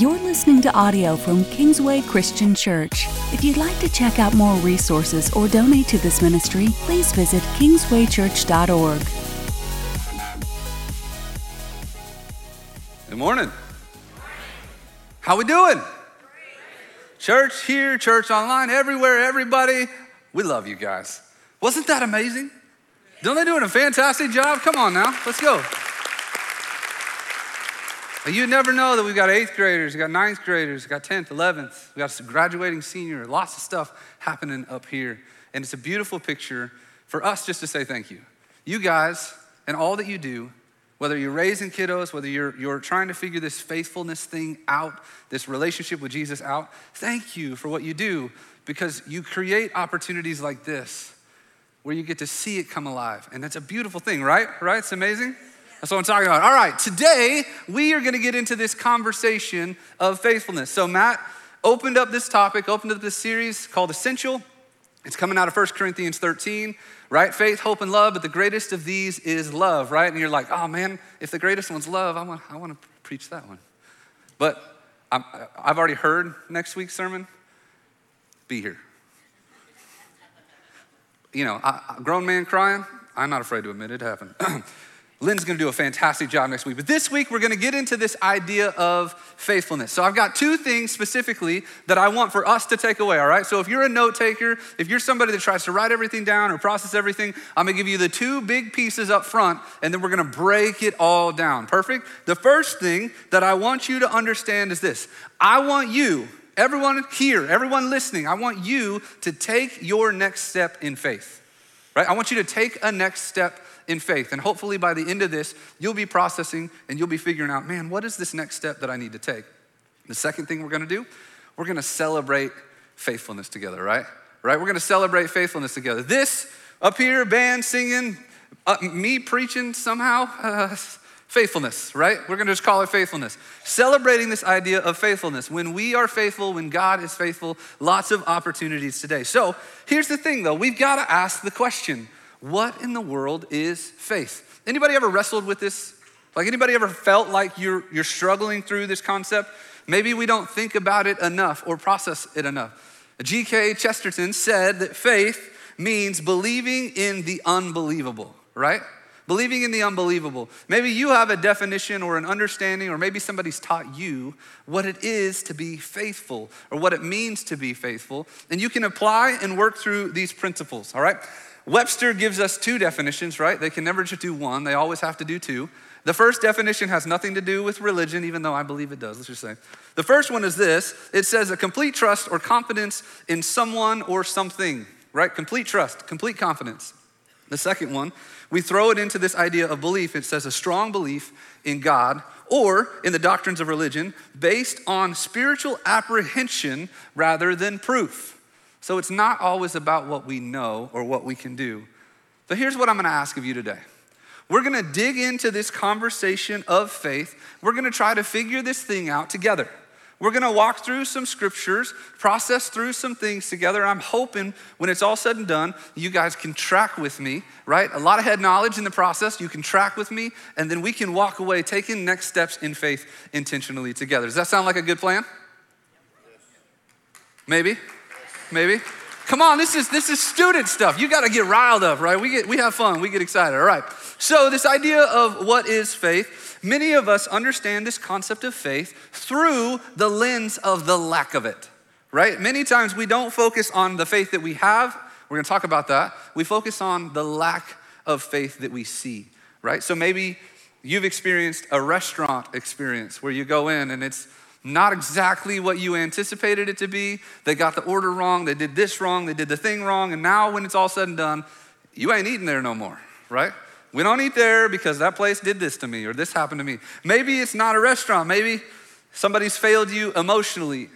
You're listening to audio from Kingsway Christian Church. If you'd like to check out more resources or donate to this ministry, please visit kingswaychurch.org. Good morning. How we doing? Church here, church online, everywhere, everybody. We love you guys. Wasn't that amazing? Don't they doing a fantastic job? Come on now, let's go. You never know that we've got eighth graders, we've got ninth graders, we've got 10th, 11th, we've got some graduating senior, lots of stuff happening up here. And it's a beautiful picture for us just to say thank you. You guys and all that you do, whether you're raising kiddos, whether you're trying to figure this faithfulness thing out, this relationship with Jesus out, thank you for what you do, because you create opportunities like this where you get to see it come alive. And that's a beautiful thing, right? Right? It's amazing. That's what I'm talking about. All right, today we are gonna get into this conversation of faithfulness. So Matt opened up this topic, opened up this series called Essential. It's coming out of 1 Corinthians 13, right? Faith, hope, and love, but the greatest of these is love, right? And you're like, oh man, if the greatest one's love, I wanna preach that one. But I've already heard next week's sermon. Be here. You know, a grown man crying, I'm not afraid to admit it happened. Lynn's gonna do a fantastic job next week. But this week, we're gonna get into this idea of faithfulness. So I've got two things specifically that I want for us to take away, all right? So if you're a note taker, if you're somebody that tries to write everything down or process everything, I'm gonna give you the two big pieces up front, and then we're gonna break it all down, perfect? The first thing that I want you to understand is this. I want you, everyone here, everyone listening, I want you to take your next step in faith, right? I want you to take a next step in faith. And hopefully by the end of this, you'll be processing and you'll be figuring out, man, what is this next step that I need to take? The second thing we're gonna do, we're gonna celebrate faithfulness together, right? Right? We're gonna celebrate faithfulness together. This up here, band singing, me preaching somehow, faithfulness, right? We're gonna just call it faithfulness. Celebrating this idea of faithfulness. When we are faithful, when God is faithful, lots of opportunities today. So here's the thing though, we've gotta ask the question, what in the world is faith? Anybody ever wrestled with this? Like anybody ever felt like you're struggling through this concept? Maybe we don't think about it enough or process it enough. G.K. Chesterton said that faith means believing in the unbelievable, right? Believing in the unbelievable. Maybe you have a definition or an understanding, or maybe somebody's taught you what it is to be faithful or what it means to be faithful. And you can apply and work through these principles, all right? Webster gives us two definitions, right? They can never just do one. They always have to do two. The first definition has nothing to do with religion, even though I believe it does, let's just say. The first one is this. It says a complete trust or confidence in someone or something, right? Complete trust, complete confidence. The second one, we throw it into this idea of belief. It says a strong belief in God or in the doctrines of religion based on spiritual apprehension rather than proof. So it's not always about what we know or what we can do. But here's what I'm gonna ask of you today. We're gonna dig into this conversation of faith. We're gonna try to figure this thing out together. We're gonna walk through some scriptures, process through some things together. I'm hoping when it's all said and done, you guys can track with me, right? A lot of head knowledge in the process, you can track with me, and then we can walk away taking next steps in faith intentionally together. Does that sound like a good plan? Maybe. Maybe. Come on, this is student stuff. You gotta get riled up, right? We have fun, we get excited, all right. So this idea of what is faith, many of us understand this concept of faith through the lens of the lack of it, right? Many times we don't focus on the faith that we have. We're gonna talk about that. We focus on the lack of faith that we see, right? So maybe you've experienced a restaurant experience where you go in and it's not exactly what you anticipated it to be. They got the order wrong, they did this wrong, they did the thing wrong, and now when it's all said and done, you ain't eating there no more, right? We don't eat there because that place did this to me or this happened to me. Maybe it's not a restaurant, maybe somebody's failed you emotionally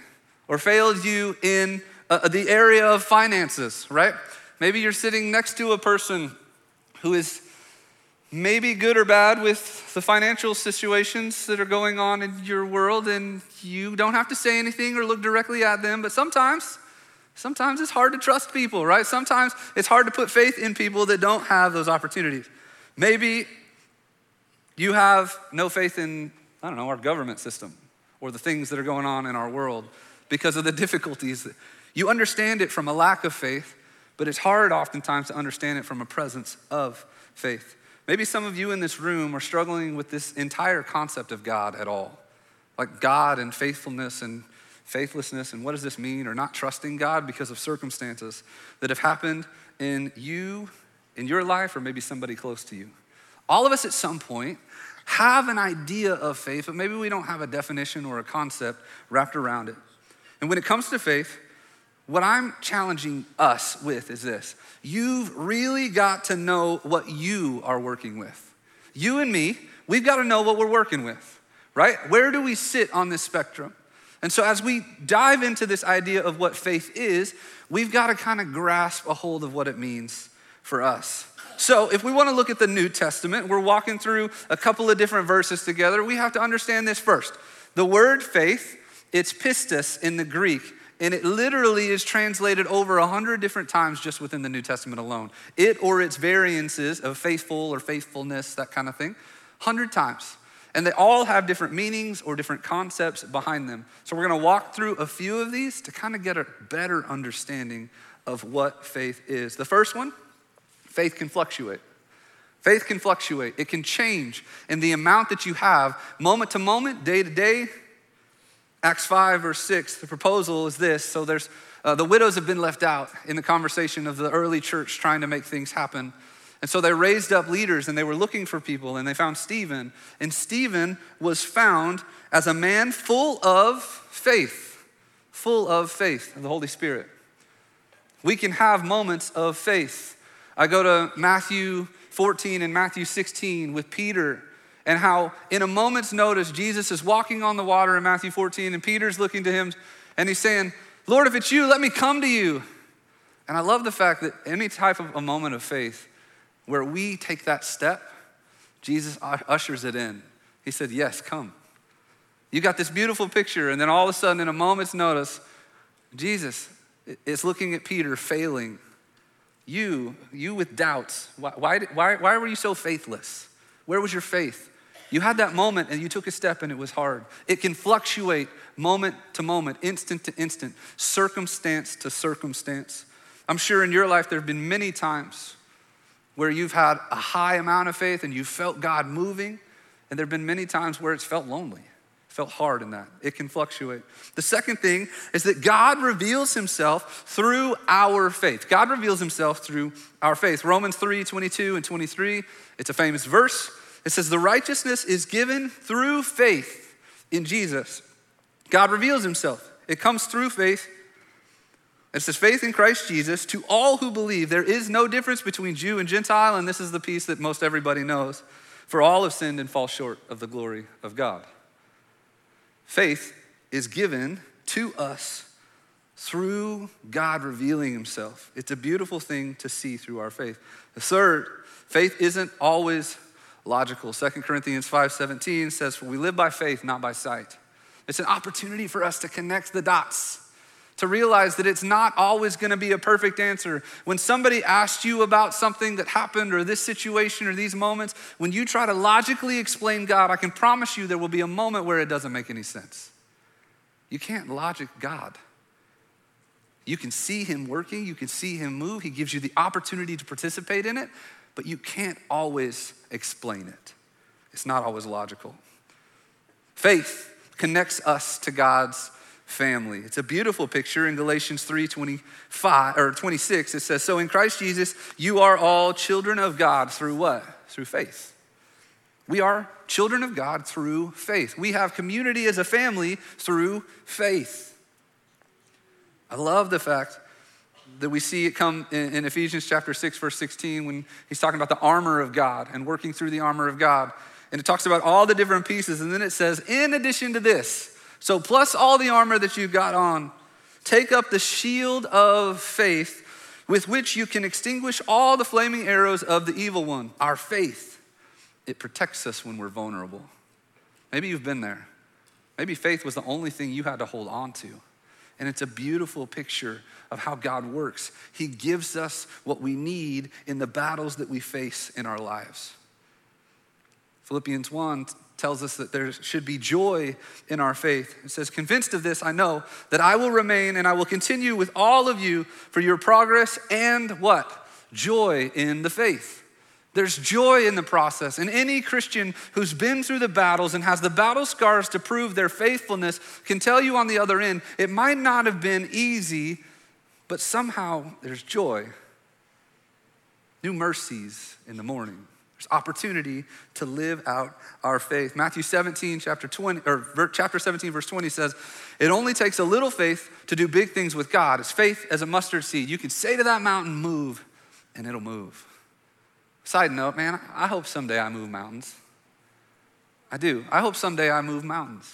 or failed you in the area of finances, right? Maybe you're sitting next to a person who is maybe good or bad with the financial situations that are going on in your world, and you don't have to say anything or look directly at them, but sometimes it's hard to trust people, right? Sometimes it's hard to put faith in people that don't have those opportunities. Maybe you have no faith in, I don't know, our government system or the things that are going on in our world because of the difficulties. You understand it from a lack of faith, but it's hard oftentimes to understand it from a presence of faith. Maybe some of you in this room are struggling with this entire concept of God at all, like God and faithfulness and faithlessness, and what does this mean, or not trusting God because of circumstances that have happened in you, in your life, or maybe somebody close to you. All of us at some point have an idea of faith, but maybe we don't have a definition or a concept wrapped around it. And when it comes to faith, what I'm challenging us with is this. You've really got to know what you are working with. You and me, we've got to know what we're working with, right? Where do we sit on this spectrum? And so as we dive into this idea of what faith is, we've got to kind of grasp a hold of what it means for us. So if we want to look at the New Testament, we're walking through a couple of different verses together. We have to understand this first. The word faith, it's pistis in the Greek, and it literally is translated over 100 different times just within the New Testament alone. It or its variances of faithful or faithfulness, that kind of thing, 100 times. And they all have different meanings or different concepts behind them. So we're gonna walk through a few of these to kind of get a better understanding of what faith is. The first one, faith can fluctuate. Faith can fluctuate. It can change in the amount that you have moment to moment, day to day. Acts 5 verse 6, the proposal is this. So there's the widows have been left out in the conversation of the early church trying to make things happen. And so they raised up leaders and they were looking for people, and they found Stephen. And Stephen was found as a man full of faith and the Holy Spirit. We can have moments of faith. I go to Matthew 14 and Matthew 16 with Peter, and how in a moment's notice, Jesus is walking on the water in Matthew 14, and Peter's looking to him and he's saying, "Lord, if it's you, let me come to you." And I love the fact that any type of a moment of faith where we take that step, Jesus ushers it in. He said, "Yes, come." You got this beautiful picture, and then all of a sudden, in a moment's notice, Jesus is looking at Peter failing. You with doubts, why were you so faithless? Where was your faith? You had that moment and you took a step and it was hard. It can fluctuate moment to moment, instant to instant, circumstance to circumstance. I'm sure in your life there have been many times where you've had a high amount of faith and you felt God moving, and there have been many times where it's felt lonely, felt hard in that. It can fluctuate. The second thing is that God reveals himself through our faith. God reveals himself through our faith. Romans 3:22 and 23, it's a famous verse. It says, "The righteousness is given through faith in Jesus." God reveals himself. It comes through faith. It says, "Faith in Christ Jesus, to all who believe, there is no difference between Jew and Gentile," and this is the piece that most everybody knows, "for all have sinned and fall short of the glory of God." Faith is given to us through God revealing himself. It's a beautiful thing to see through our faith. The third, faith isn't always logical. 2 Corinthians 5:17 says, "For we live by faith, not by sight." It's an opportunity for us to connect the dots, to realize that it's not always gonna be a perfect answer. When somebody asks you about something that happened or this situation or these moments, when you try to logically explain God, I can promise you there will be a moment where it doesn't make any sense. You can't logic God. You can see him working, you can see him move, he gives you the opportunity to participate in it, but you can't always explain it. It's not always logical. Faith connects us to God's family. It's a beautiful picture in Galatians 3:25 or 26. It says, "So in Christ Jesus, you are all children of God through" what? Through faith. We are children of God through faith. We have community as a family through faith. I love the fact that we see it come in Ephesians chapter 6, verse 16, when he's talking about the armor of God and working through the armor of God. And it talks about all the different pieces. And then it says, in addition to this, so plus all the armor that you've got on, take up the shield of faith with which you can extinguish all the flaming arrows of the evil one. Our faith, it protects us when we're vulnerable. Maybe you've been there. Maybe faith was the only thing you had to hold on to. And it's a beautiful picture of how God works. He gives us what we need in the battles that we face in our lives. Philippians 1, tells us that there should be joy in our faith. It says, convinced of this, I know that I will remain and I will continue with all of you for your progress and what? Joy in the faith. There's joy in the process. And any Christian who's been through the battles and has the battle scars to prove their faithfulness can tell you on the other end, it might not have been easy, but somehow there's joy. New mercies in the morning. There's opportunity to live out our faith. Matthew 17, chapter 17, verse 20 says, it only takes a little faith to do big things with God. It's faith as a mustard seed. You can say to that mountain, move, and it'll move. Side note, man, I hope someday I move mountains. I do. I hope someday I move mountains.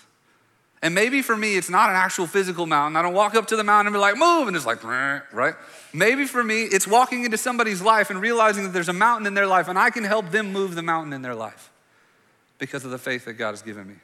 And maybe for me, it's not an actual physical mountain. I don't walk up to the mountain and be like, move, and it's like, right? Maybe for me, it's walking into somebody's life and realizing that there's a mountain in their life and I can help them move the mountain in their life because of the faith that God has given me.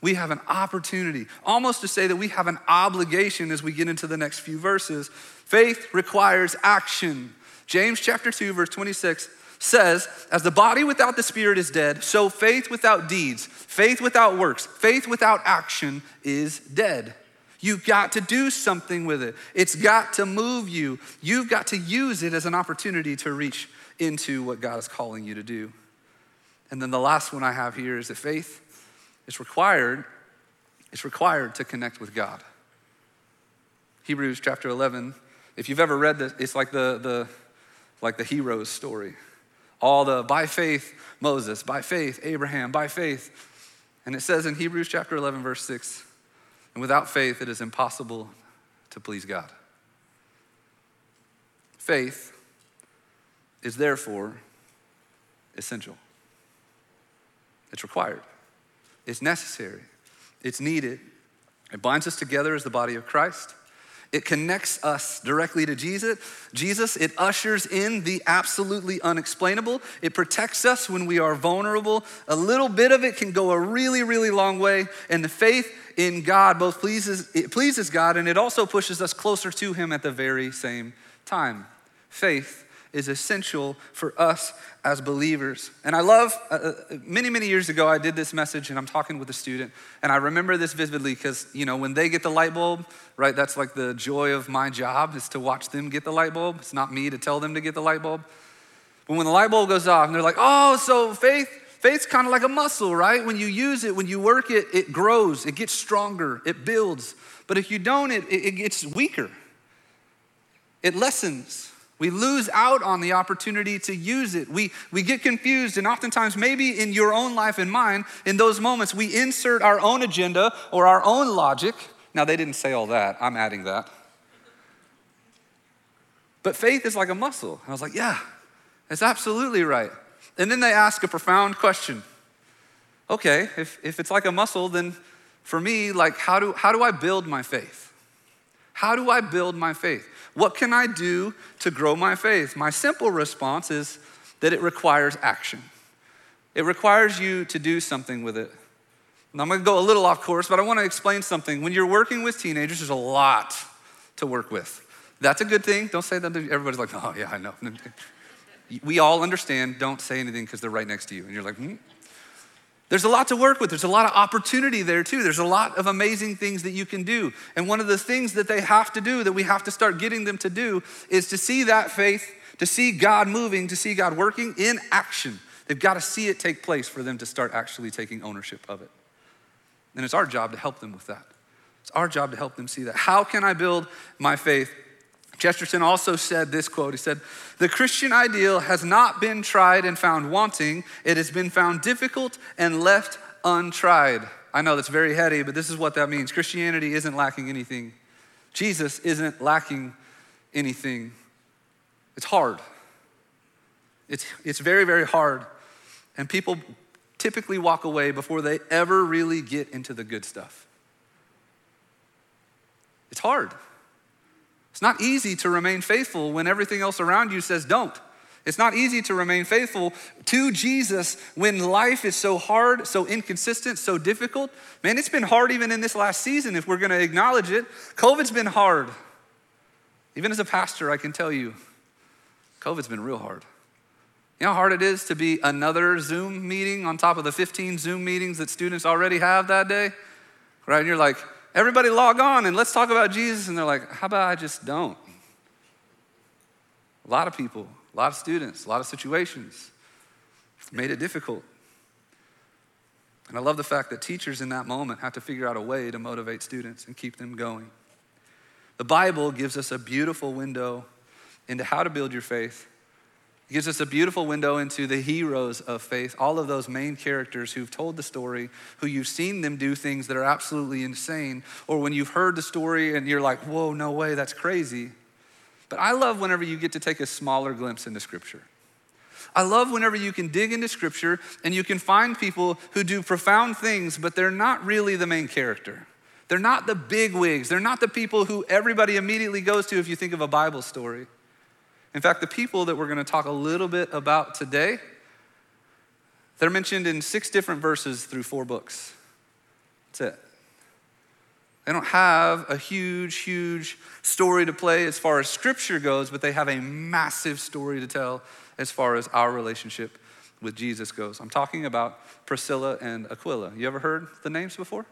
We have an opportunity, almost to say that we have an obligation as we get into the next few verses. Faith requires action. James chapter 2, verse 26 says, as the body without the spirit is dead, so faith without deeds, faith without works, faith without action is dead. You've got to do something with it. It's got to move you. You've got to use it as an opportunity to reach into what God is calling you to do. And then the last one I have here is that faith is required. It's required to connect with God. Hebrews chapter 11, if you've ever read this, it's like the hero's story. All the, by faith, Moses, by faith, Abraham, by faith. And it says in Hebrews chapter 11, verse 6, and without faith, it is impossible to please God. Faith is therefore essential. It's required. It's necessary. It's needed. It binds us together as the body of Christ. It connects us directly to Jesus, it ushers in the absolutely unexplainable. It protects us when we are vulnerable. A little bit of it can go a really, really long way. And the faith in God both pleases God and it also pushes us closer to Him at the very same time. Faith is essential for us as believers. And I love, many, many years ago, I did this message and I'm talking with a student and I remember this vividly because, you know, when they get the light bulb, right? That's like the joy of my job is to watch them get the light bulb. It's not me to tell them to get the light bulb. But when the light bulb goes off and they're like, oh, so faith's kind of like a muscle, right? When you use it, when you work it, it grows, it gets stronger, it builds. But if you don't, it gets weaker. It lessens. We lose out on the opportunity to use it. We get confused, and oftentimes, maybe in your own life and mine, in those moments, we insert our own agenda or our own logic. Now, they didn't say all that. I'm adding that. But faith is like a muscle. And I was like, yeah, that's absolutely right. And then they ask a profound question. Okay, if it's like a muscle, then for me, like, how do I build my faith? How do I build my faith? What can I do to grow my faith? My simple response is that it requires action. It requires you to do something with it. Now, I'm gonna go a little off course, but I wanna explain something. When you're working with teenagers, there's a lot to work with. That's a good thing. Don't say that. Everybody's like, oh yeah, I know. We all understand. Don't say anything because they're right next to you. And you're like, There's a lot to work with. There's a lot of opportunity there too. There's a lot of amazing things that you can do. And one of the things that they have to do, that we have to start getting them to do, is to see that faith, to see God moving, to see God working in action. They've got to see it take place for them to start actually taking ownership of it. And it's our job to help them with that. It's our job to help them see that. How can I build my faith? Chesterton also said this quote, he said, the Christian ideal has not been tried and found wanting. It has been found difficult and left untried. I know that's very heady, but this is what that means. Christianity isn't lacking anything. Jesus isn't lacking anything. It's hard. It's very, very hard. And people typically walk away before they ever really get into the good stuff. It's hard. It's not easy to remain faithful when everything else around you says don't. It's not easy to remain faithful to Jesus when life is so hard, so inconsistent, so difficult. Man, it's been hard even in this last season if we're gonna acknowledge it. COVID's been hard. Even as a pastor, I can tell you, COVID's been real hard. You know how hard it is to be another Zoom meeting on top of the 15 Zoom meetings that students already have that day, right? And you're like, everybody log on and let's talk about Jesus. And they're like, how about I just don't? A lot of people, a lot of students, a lot of situations made it difficult. And I love the fact that teachers in that moment have to figure out a way to motivate students and keep them going. The Bible gives us a beautiful window into how to build your faith. It gives us a beautiful window into the heroes of faith, all of those main characters who've told the story, who you've seen them do things that are absolutely insane, or when you've heard the story and you're like, whoa, no way, that's crazy. But I love whenever you get to take a smaller glimpse into Scripture. I love whenever you can dig into Scripture and you can find people who do profound things, but they're not really the main character. They're not the big wigs. They're not the people who everybody immediately goes to if you think of a Bible story. In fact, the people that we're going to talk a little bit about today, they're mentioned in 6 different verses through 4 books. That's it. They don't have a huge, huge story to play as far as Scripture goes, but they have a massive story to tell as far as our relationship with Jesus goes. I'm talking about Priscilla and Aquila. You ever heard the names before?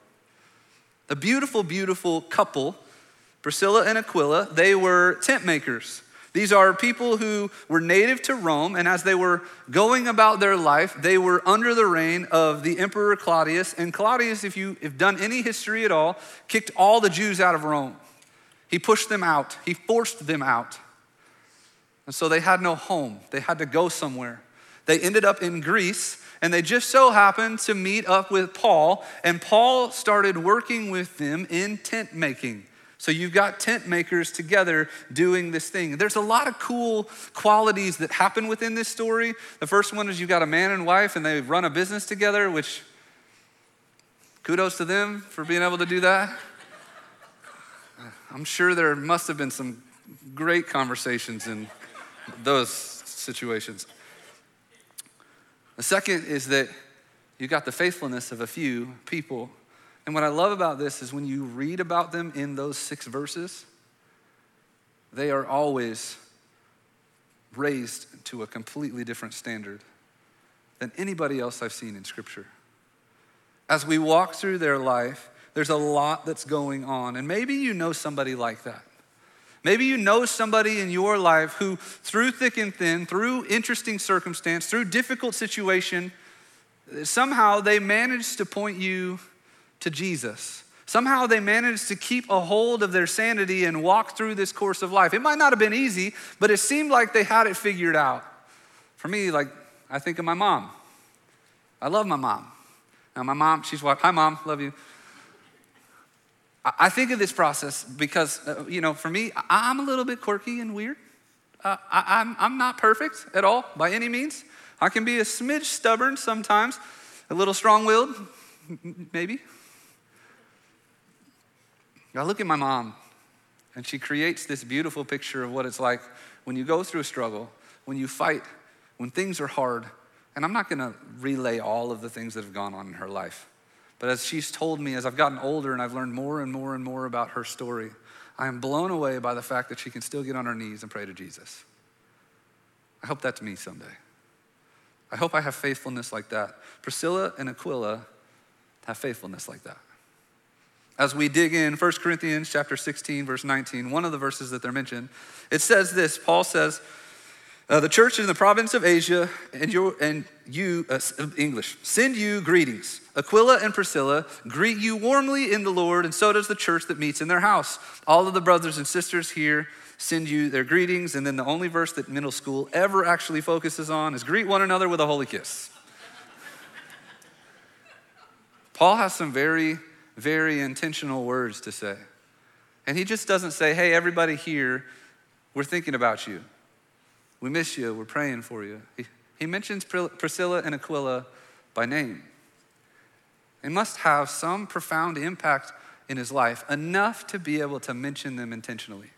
The beautiful, beautiful couple, Priscilla and Aquila, they were tent makers. These are people who were native to Rome, and as they were going about their life, they were under the reign of the Emperor Claudius. And Claudius, if you have done any history at all, kicked all the Jews out of Rome. He pushed them out. He forced them out. And so they had no home. They had to go somewhere. They ended up in Greece, and they just so happened to meet up with Paul, and Paul started working with them in tent making. So you've got tent makers together doing this thing. There's a lot of cool qualities that happen within this story. The first one is you've got a man and wife and they run a business together, which kudos to them for being able to do that. I'm sure there must have been some great conversations in those situations. The second is that you got the faithfulness of a few people. And what I love about this is when you read about them in those 6 verses, they are always raised to a completely different standard than anybody else I've seen in Scripture. As we walk through their life, there's a lot that's going on. And maybe you know somebody like that. Maybe you know somebody in your life who, through thick and thin, through interesting circumstance, through difficult situation, somehow they managed to point you to Jesus. Somehow they managed to keep a hold of their sanity and walk through this course of life. It might not have been easy, but it seemed like they had it figured out. For me, I think of my mom. I love my mom. Now my mom, she's watching. Hi mom, love you. I think of this process because, for me, I'm a little bit quirky and weird. I'm not perfect at all by any means. I can be a smidge stubborn sometimes, a little strong-willed, maybe. I look at my mom, and she creates this beautiful picture of what it's like when you go through a struggle, when you fight, when things are hard. And I'm not going to relay all of the things that have gone on in her life. But as she's told me, as I've gotten older and I've learned more and more and more about her story, I am blown away by the fact that she can still get on her knees and pray to Jesus. I hope that's me someday. I hope I have faithfulness like that. Priscilla and Aquila have faithfulness like that. As we dig in, 1 Corinthians chapter 16, verse 19, one of the verses that they're mentioned, it says this. Paul says, the church in the province of Asia send you greetings. Aquila and Priscilla greet you warmly in the Lord, and so does the church that meets in their house. All of the brothers and sisters here send you their greetings. And then the only verse that middle school ever actually focuses on is greet one another with a holy kiss. Paul has some very, very intentional words to say. And he just doesn't say, hey, everybody here, we're thinking about you. We miss you. We're praying for you. He mentions Priscilla and Aquila by name. They must have some profound impact in his life, enough to be able to mention them intentionally.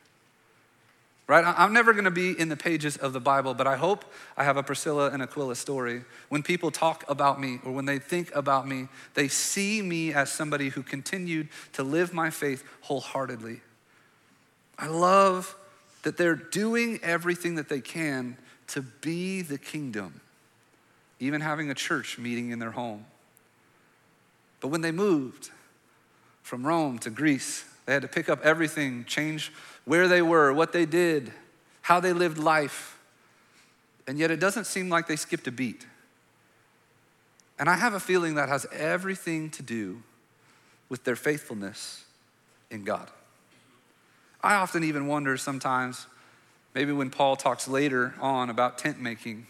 Right? I'm never going to be in the pages of the Bible, but I hope I have a Priscilla and Aquila story. When people talk about me or when they think about me, they see me as somebody who continued to live my faith wholeheartedly. I love that they're doing everything that they can to be the kingdom, even having a church meeting in their home. But when they moved from Rome to Greece, they had to pick up everything, change where they were, what they did, how they lived life. And yet it doesn't seem like they skipped a beat. And I have a feeling that has everything to do with their faithfulness in God. I often even wonder sometimes, maybe when Paul talks later on about tent making,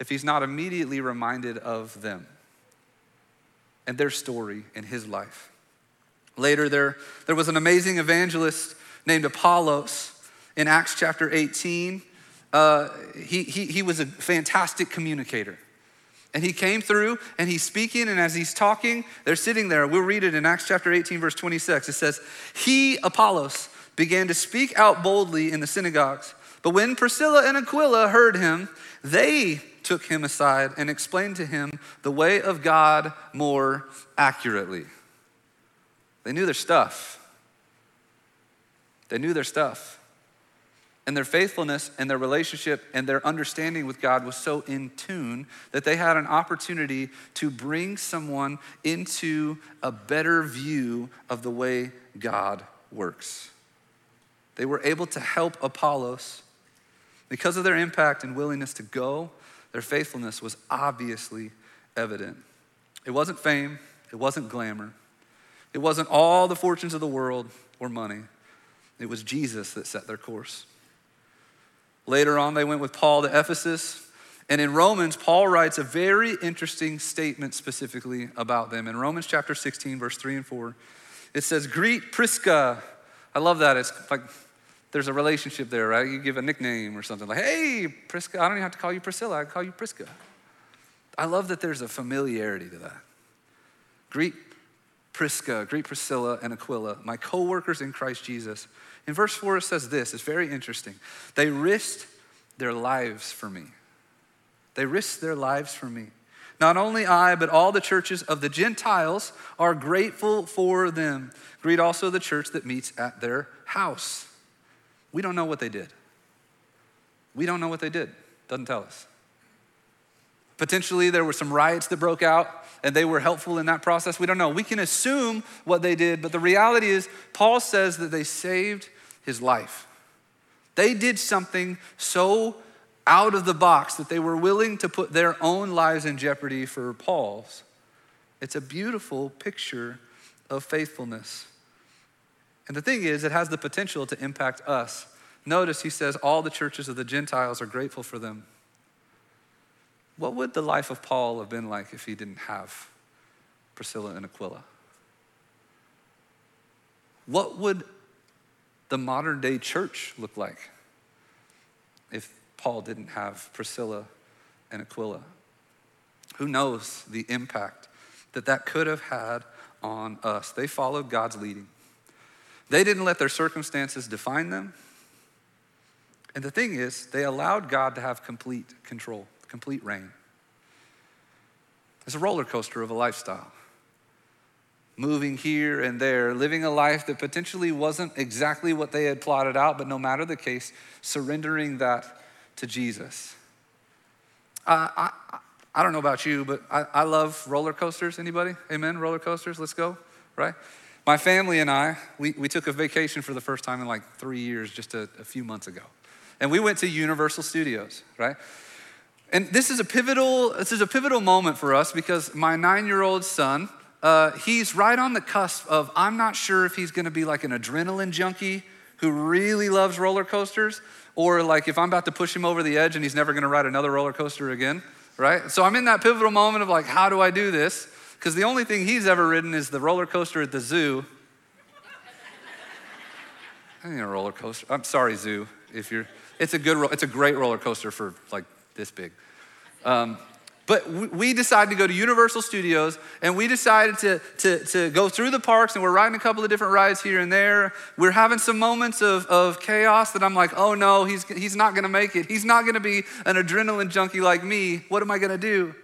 if he's not immediately reminded of them and their story in his life. Later, there was an amazing evangelist named Apollos in Acts chapter 18. He was a fantastic communicator. And he came through and he's speaking, and as he's talking, they're sitting there. We'll read it in Acts chapter 18, verse 26. It says, he, Apollos, began to speak out boldly in the synagogues. But when Priscilla and Aquila heard him, they took him aside and explained to him the way of God more accurately. They knew their stuff. They knew their stuff. And their faithfulness and their relationship and their understanding with God was so in tune that they had an opportunity to bring someone into a better view of the way God works. They were able to help Apollos. Because of their impact and willingness to go, their faithfulness was obviously evident. It wasn't fame, it wasn't glamour. It wasn't all the fortunes of the world or money. It was Jesus that set their course. Later on, they went with Paul to Ephesus. And in Romans, Paul writes a very interesting statement specifically about them. In Romans chapter 16, verse 3 and 4, it says, greet Prisca. I love that. It's like there's a relationship there, right? You give a nickname or something like, hey, Prisca. I don't even have to call you Priscilla. I call you Prisca. I love that there's a familiarity to that. Greet Priscilla and Aquila, my co-workers in Christ Jesus. In verse 4, it says this, it's very interesting. They risked their lives for me. They risked their lives for me. Not only I, but all the churches of the Gentiles are grateful for them. Greet also the church that meets at their house. We don't know what they did. We don't know what they did. Doesn't tell us. Potentially there were some riots that broke out and they were helpful in that process. We don't know. We can assume what they did, but the reality is Paul says that they saved his life. They did something so out of the box that they were willing to put their own lives in jeopardy for Paul's. It's a beautiful picture of faithfulness. And the thing is, it has the potential to impact us. Notice he says all the churches of the Gentiles are grateful for them. What would the life of Paul have been like if he didn't have Priscilla and Aquila? What would the modern day church look like if Paul didn't have Priscilla and Aquila? Who knows the impact that could have had on us? They followed God's leading. They didn't let their circumstances define them. And the thing is, they allowed God to have complete control. Complete reign. It's a roller coaster of a lifestyle. Moving here and there, living a life that potentially wasn't exactly what they had plotted out, but no matter the case, surrendering that to Jesus. I don't know about you, but I love roller coasters. Anybody? Amen? Roller coasters, let's go, right? My family and I, we took a vacation for the first time in like 3 years, just a few months ago. And we went to Universal Studios, right? And this is a pivotal moment for us because my 9-year-old son, he's right on the cusp of, I'm not sure if he's gonna be like an adrenaline junkie who really loves roller coasters, or like if I'm about to push him over the edge and he's never gonna ride another roller coaster again, right? So I'm in that pivotal moment of like, how do I do this? Because the only thing he's ever ridden is the roller coaster at the zoo. I need a roller coaster. I'm sorry, zoo. It's a great roller coaster for like this big. But we decided to go to Universal Studios, and we decided to go through the parks, and we're riding a couple of different rides here and there. We're having some moments of chaos that I'm like, oh no, he's not gonna make it. He's not gonna be an adrenaline junkie like me. What am I gonna do?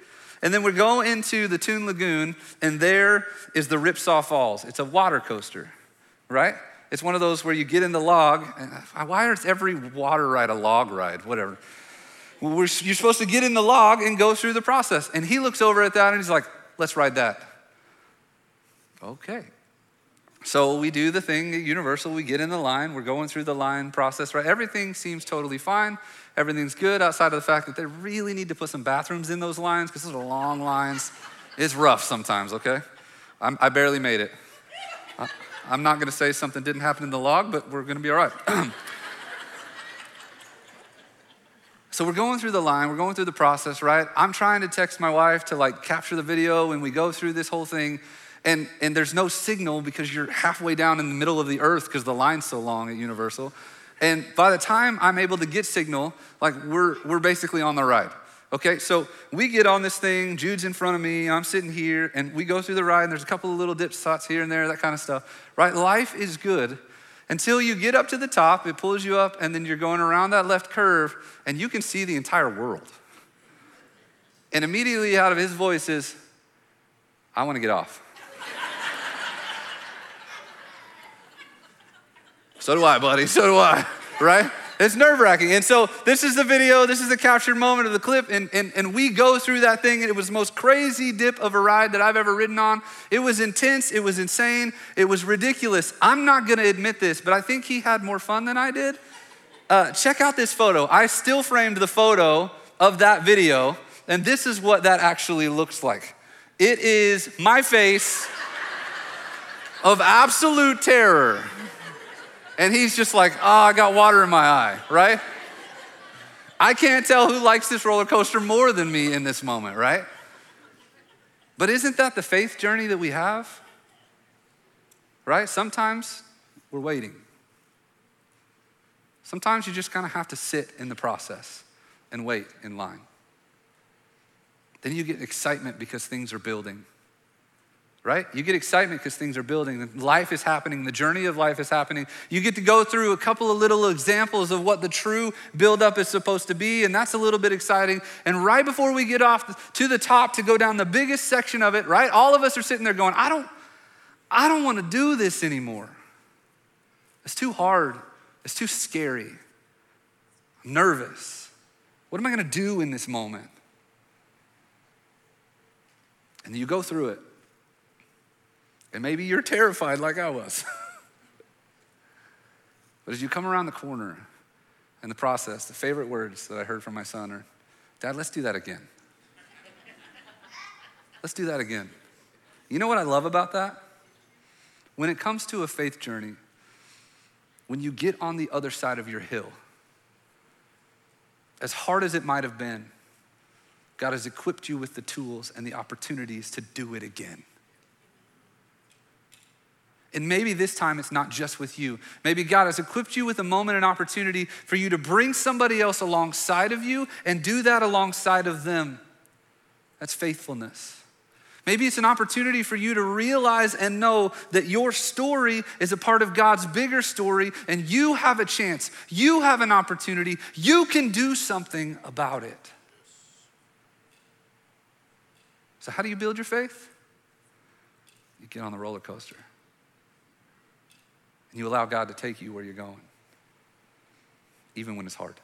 And then we go into the Toon Lagoon, and there is the Ripsaw Falls. It's a water coaster, right? It's one of those where you get in the log. Why is every water ride a log ride? Whatever. You're supposed to get in the log and go through the process. And he looks over at that and he's like, let's ride that. Okay. So we do the thing at Universal. We get in the line. We're going through the line process, right? Everything seems totally fine. Everything's good outside of the fact that they really need to put some bathrooms in those lines because those are long lines. It's rough sometimes, okay? I barely made it. I'm not going to say something didn't happen in the log, but we're going to be all right. So we're going through the line, we're going through the process, right? I'm trying to text my wife to like capture the video and we go through this whole thing and there's no signal because you're halfway down in the middle of the earth because the line's so long at Universal. And by the time I'm able to get signal, like we're basically on the ride. Okay, so we get on this thing, Jude's in front of me, I'm sitting here and we go through the ride and there's a couple of little dip spots here and there, that kind of stuff, right? Life is good. Until you get up to the top, it pulls you up, and then you're going around that left curve, and you can see the entire world. And immediately out of his voice is, I want to get off. So do I, buddy, so do I, right? It's nerve-wracking. And so this is the video, this is the captured moment of the clip, and we go through that thing, and it was the most crazy dip of a ride that I've ever ridden on. It was intense, it was insane, it was ridiculous. I'm not gonna admit this, but I think he had more fun than I did. Check out this photo. I still framed the photo of that video, and this is what that actually looks like. It is my face of absolute terror. And he's just like, I got water in my eye, right? I can't tell who likes this roller coaster more than me in this moment, right? But isn't that the faith journey that we have? Right? Sometimes we're waiting. Sometimes you just kind of have to sit in the process and wait in line. Then you get excitement because things are building. Right? You get excitement because things are building. Life is happening. The journey of life is happening. You get to go through a couple of little examples of what the true buildup is supposed to be, and that's a little bit exciting. And right before we get off to the top to go down the biggest section of it, right? All of us are sitting there going, I don't want to do this anymore. It's too hard. It's too scary. I'm nervous. What am I going to do in this moment? And you go through it. And maybe you're terrified like I was. But as you come around the corner in the process, the favorite words that I heard from my son are, Dad, let's do that again. Let's do that again. You know what I love about that? When it comes to a faith journey, when you get on the other side of your hill, as hard as it might have been, God has equipped you with the tools and the opportunities to do it again. And maybe this time it's not just with you. Maybe God has equipped you with a moment and opportunity for you to bring somebody else alongside of you and do that alongside of them. That's faithfulness. Maybe it's an opportunity for you to realize and know that your story is a part of God's bigger story and you have a chance, you have an opportunity, you can do something about it. So how do you build your faith? You get on the roller coaster. And you allow God to take you where you're going, even when it's hard.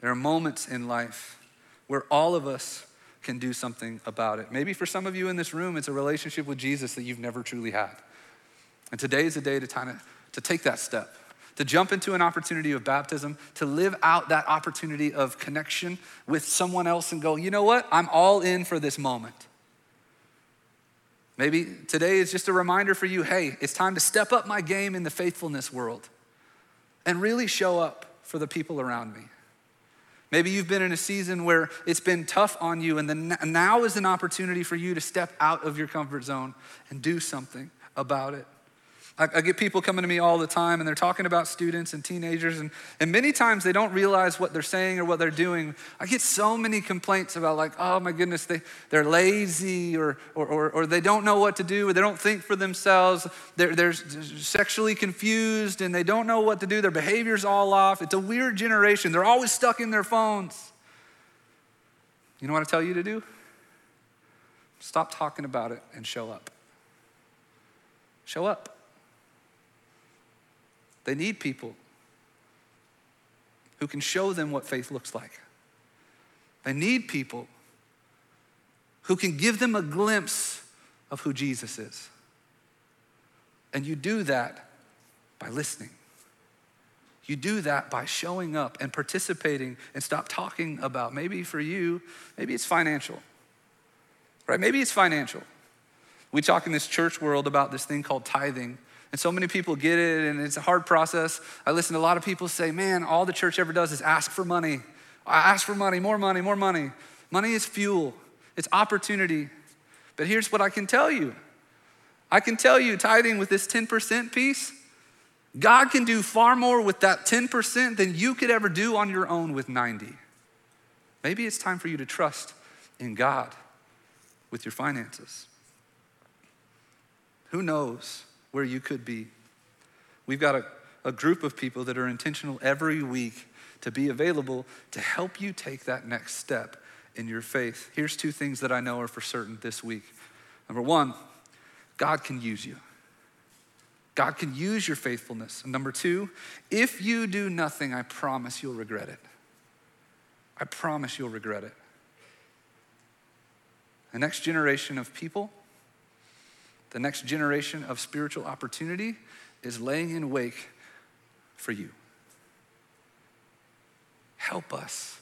There are moments in life where all of us can do something about it. Maybe for some of you in this room, it's a relationship with Jesus that you've never truly had. And today is the day to take that step, to jump into an opportunity of baptism, to live out that opportunity of connection with someone else and go, you know what? I'm all in for this moment. Maybe today is just a reminder for you, hey, it's time to step up my game in the faithfulness world and really show up for the people around me. Maybe you've been in a season where it's been tough on you and then now is an opportunity for you to step out of your comfort zone and do something about it. I get people coming to me all the time and they're talking about students and teenagers and many times they don't realize what they're saying or what they're doing. I get so many complaints about like, oh my goodness, they're lazy or they don't know what to do or they don't think for themselves. They're sexually confused and they don't know what to do. Their behavior's all off. It's a weird generation. They're always stuck in their phones. You know what I tell you to do? Stop talking about it and show up. Show up. They need people. who can show them what faith looks like. They need people who can give them a glimpse of who Jesus is. And you do that by listening. You do that by showing up and participating, and stop talking about, maybe for you, maybe it's financial, right? Maybe it's financial. We talk in this church world about this thing called tithing, and so many people get it, and it's a hard process. I listen to a lot of people say, man, all the church ever does is ask for money. I ask for money, more money, more money. Money is fuel, it's opportunity. But here's what I can tell you. I can tell you, tithing with this 10% piece, God can do far more with that 10% than you could ever do on your own with 90. Maybe it's time for you to trust in God with your finances. Who knows where you could be? We've got a group of people that are intentional every week to be available to help you take that next step in your faith. Here's two things that I know are for certain this week. Number one, God can use you. God can use your faithfulness. And number two, if you do nothing, I promise you'll regret it. I promise you'll regret it. The next generation of people, the next generation of spiritual opportunity is laying in wake for you. Help us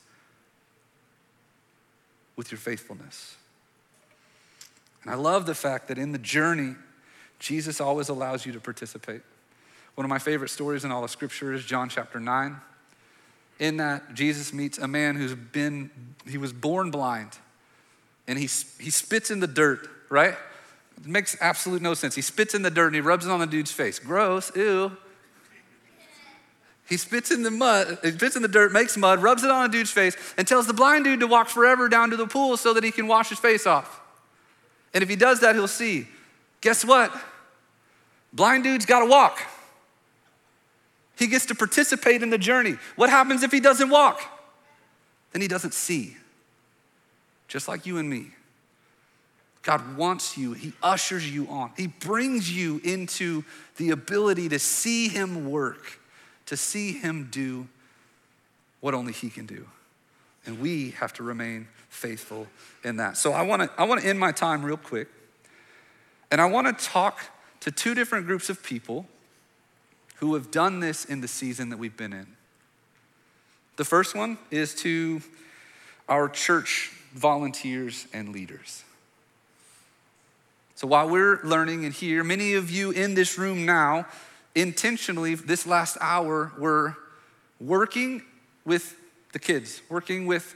with your faithfulness. And I love the fact that in the journey, Jesus always allows you to participate. One of my favorite stories in all of Scripture is John chapter 9. In that, Jesus meets a man he was born blind, and he spits in the dirt, right? It makes absolute no sense. He spits in the dirt and he rubs it on the dude's face. Gross, ew. He spits in the mud, he spits in the dirt, makes mud, rubs it on a dude's face, and tells the blind dude to walk forever down to the pool so that he can wash his face off. And if he does that, he'll see. Guess what? Blind dude's gotta walk. He gets to participate in the journey. What happens if he doesn't walk? Then he doesn't see. Just like you and me. God wants you, he ushers you on. He brings you into the ability to see him work, to see him do what only he can do. And we have to remain faithful in that. So I wanna end my time real quick. And I wanna talk to two different groups of people who have done this in the season that we've been in. The first one is to our church volunteers and leaders. So while we're learning and here, many of you in this room now, intentionally this last hour, were working with the kids, working with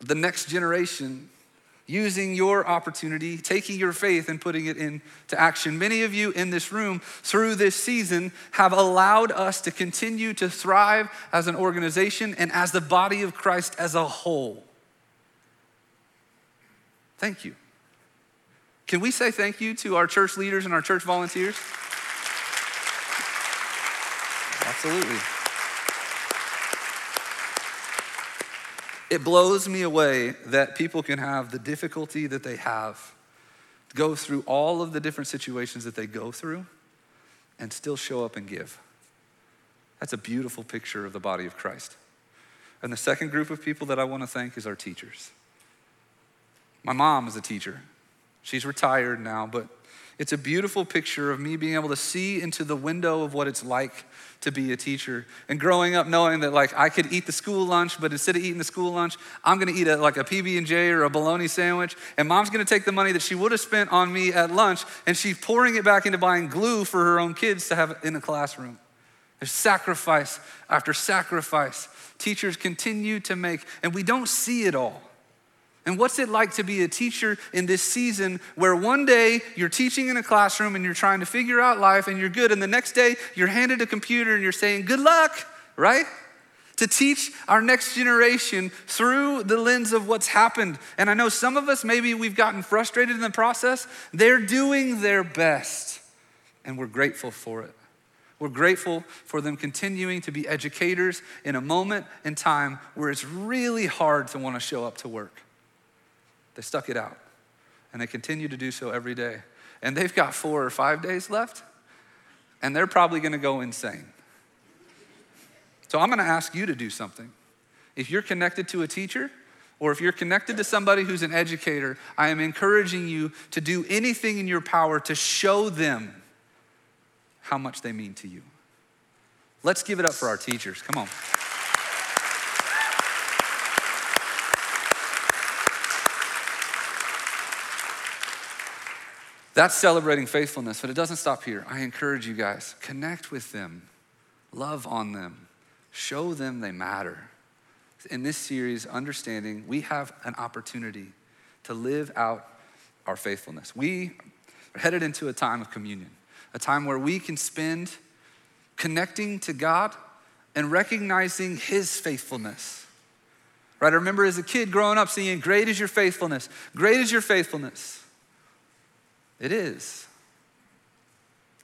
the next generation, using your opportunity, taking your faith and putting it into action. Many of you in this room through this season have allowed us to continue to thrive as an organization and as the body of Christ as a whole. Thank you. Can we say thank you to our church leaders and our church volunteers? Absolutely. It blows me away that people can have the difficulty that they have, go through all of the different situations that they go through, and still show up and give. That's a beautiful picture of the body of Christ. And the second group of people that I want to thank is our teachers. My mom is a teacher. She's retired now, but it's a beautiful picture of me being able to see into the window of what it's like to be a teacher. And growing up knowing that like I could eat the school lunch, but instead of eating the school lunch, I'm gonna eat a PB&J or a bologna sandwich, and mom's gonna take the money that she would have spent on me at lunch, and she's pouring it back into buying glue for her own kids to have in the classroom. There's sacrifice after sacrifice. Teachers continue to make, and we don't see it all. And what's it like to be a teacher in this season where one day you're teaching in a classroom and you're trying to figure out life and you're good, and the next day you're handed a computer and you're saying, good luck, right? To teach our next generation through the lens of what's happened. And I know some of us, maybe we've gotten frustrated in the process. They're doing their best, and we're grateful for it. We're grateful for them continuing to be educators in a moment in time where it's really hard to want to show up to work. They stuck it out, and they continue to do so every day. And they've got 4 or 5 days left, and they're probably gonna go insane. So I'm gonna ask you to do something. If you're connected to a teacher, or if you're connected to somebody who's an educator, I am encouraging you to do anything in your power to show them how much they mean to you. Let's give it up for our teachers, come on. That's celebrating faithfulness, but it doesn't stop here. I encourage you guys, connect with them, love on them, show them they matter. In this series, Understanding, we have an opportunity to live out our faithfulness. We are headed into a time of communion, a time where we can spend connecting to God and recognizing his faithfulness, right? I remember as a kid growing up singing, "Great is your faithfulness, great is your faithfulness." It is.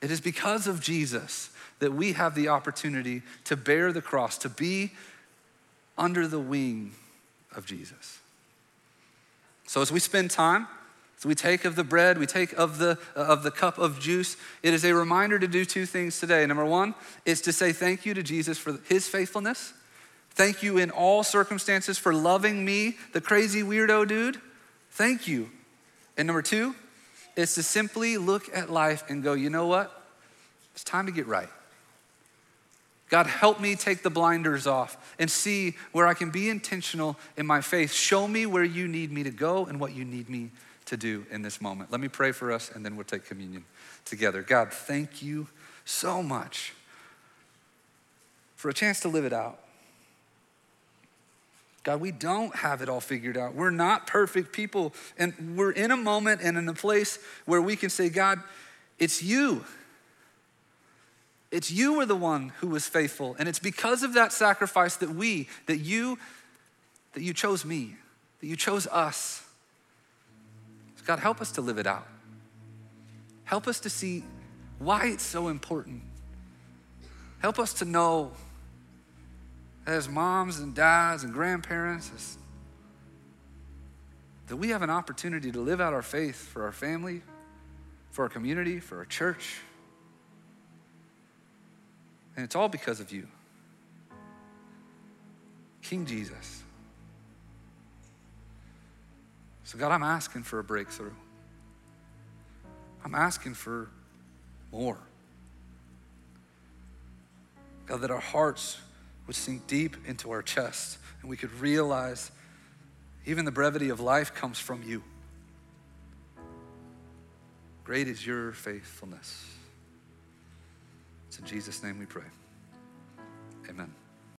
It is because of Jesus that we have the opportunity to bear the cross, to be under the wing of Jesus. So as we spend time, as we take of the bread, we take of the cup of juice, it is a reminder to do two things today. Number one is to say thank you to Jesus for his faithfulness. Thank you in all circumstances for loving me, the crazy weirdo dude. Thank you. And number two, it's to simply look at life and go, you know what? It's time to get right. God, help me take the blinders off and see where I can be intentional in my faith. Show me where you need me to go and what you need me to do in this moment. Let me pray for us and then we'll take communion together. God, thank you so much for a chance to live it out. God, we don't have it all figured out. We're not perfect people. And we're in a moment and in a place where we can say, God, it's you. It's you were the one who was faithful. And it's because of that sacrifice that you chose me, that you chose us. So God, help us to live it out. Help us to see why it's so important. Help us to know as moms and dads and grandparents, that we have an opportunity to live out our faith for our family, for our community, for our church. And it's all because of you, King Jesus. So God, I'm asking for a breakthrough. I'm asking for more. God, that our hearts would sink deep into our chest and we could realize even the brevity of life comes from you. Great is your faithfulness. It's in Jesus' name we pray. Amen.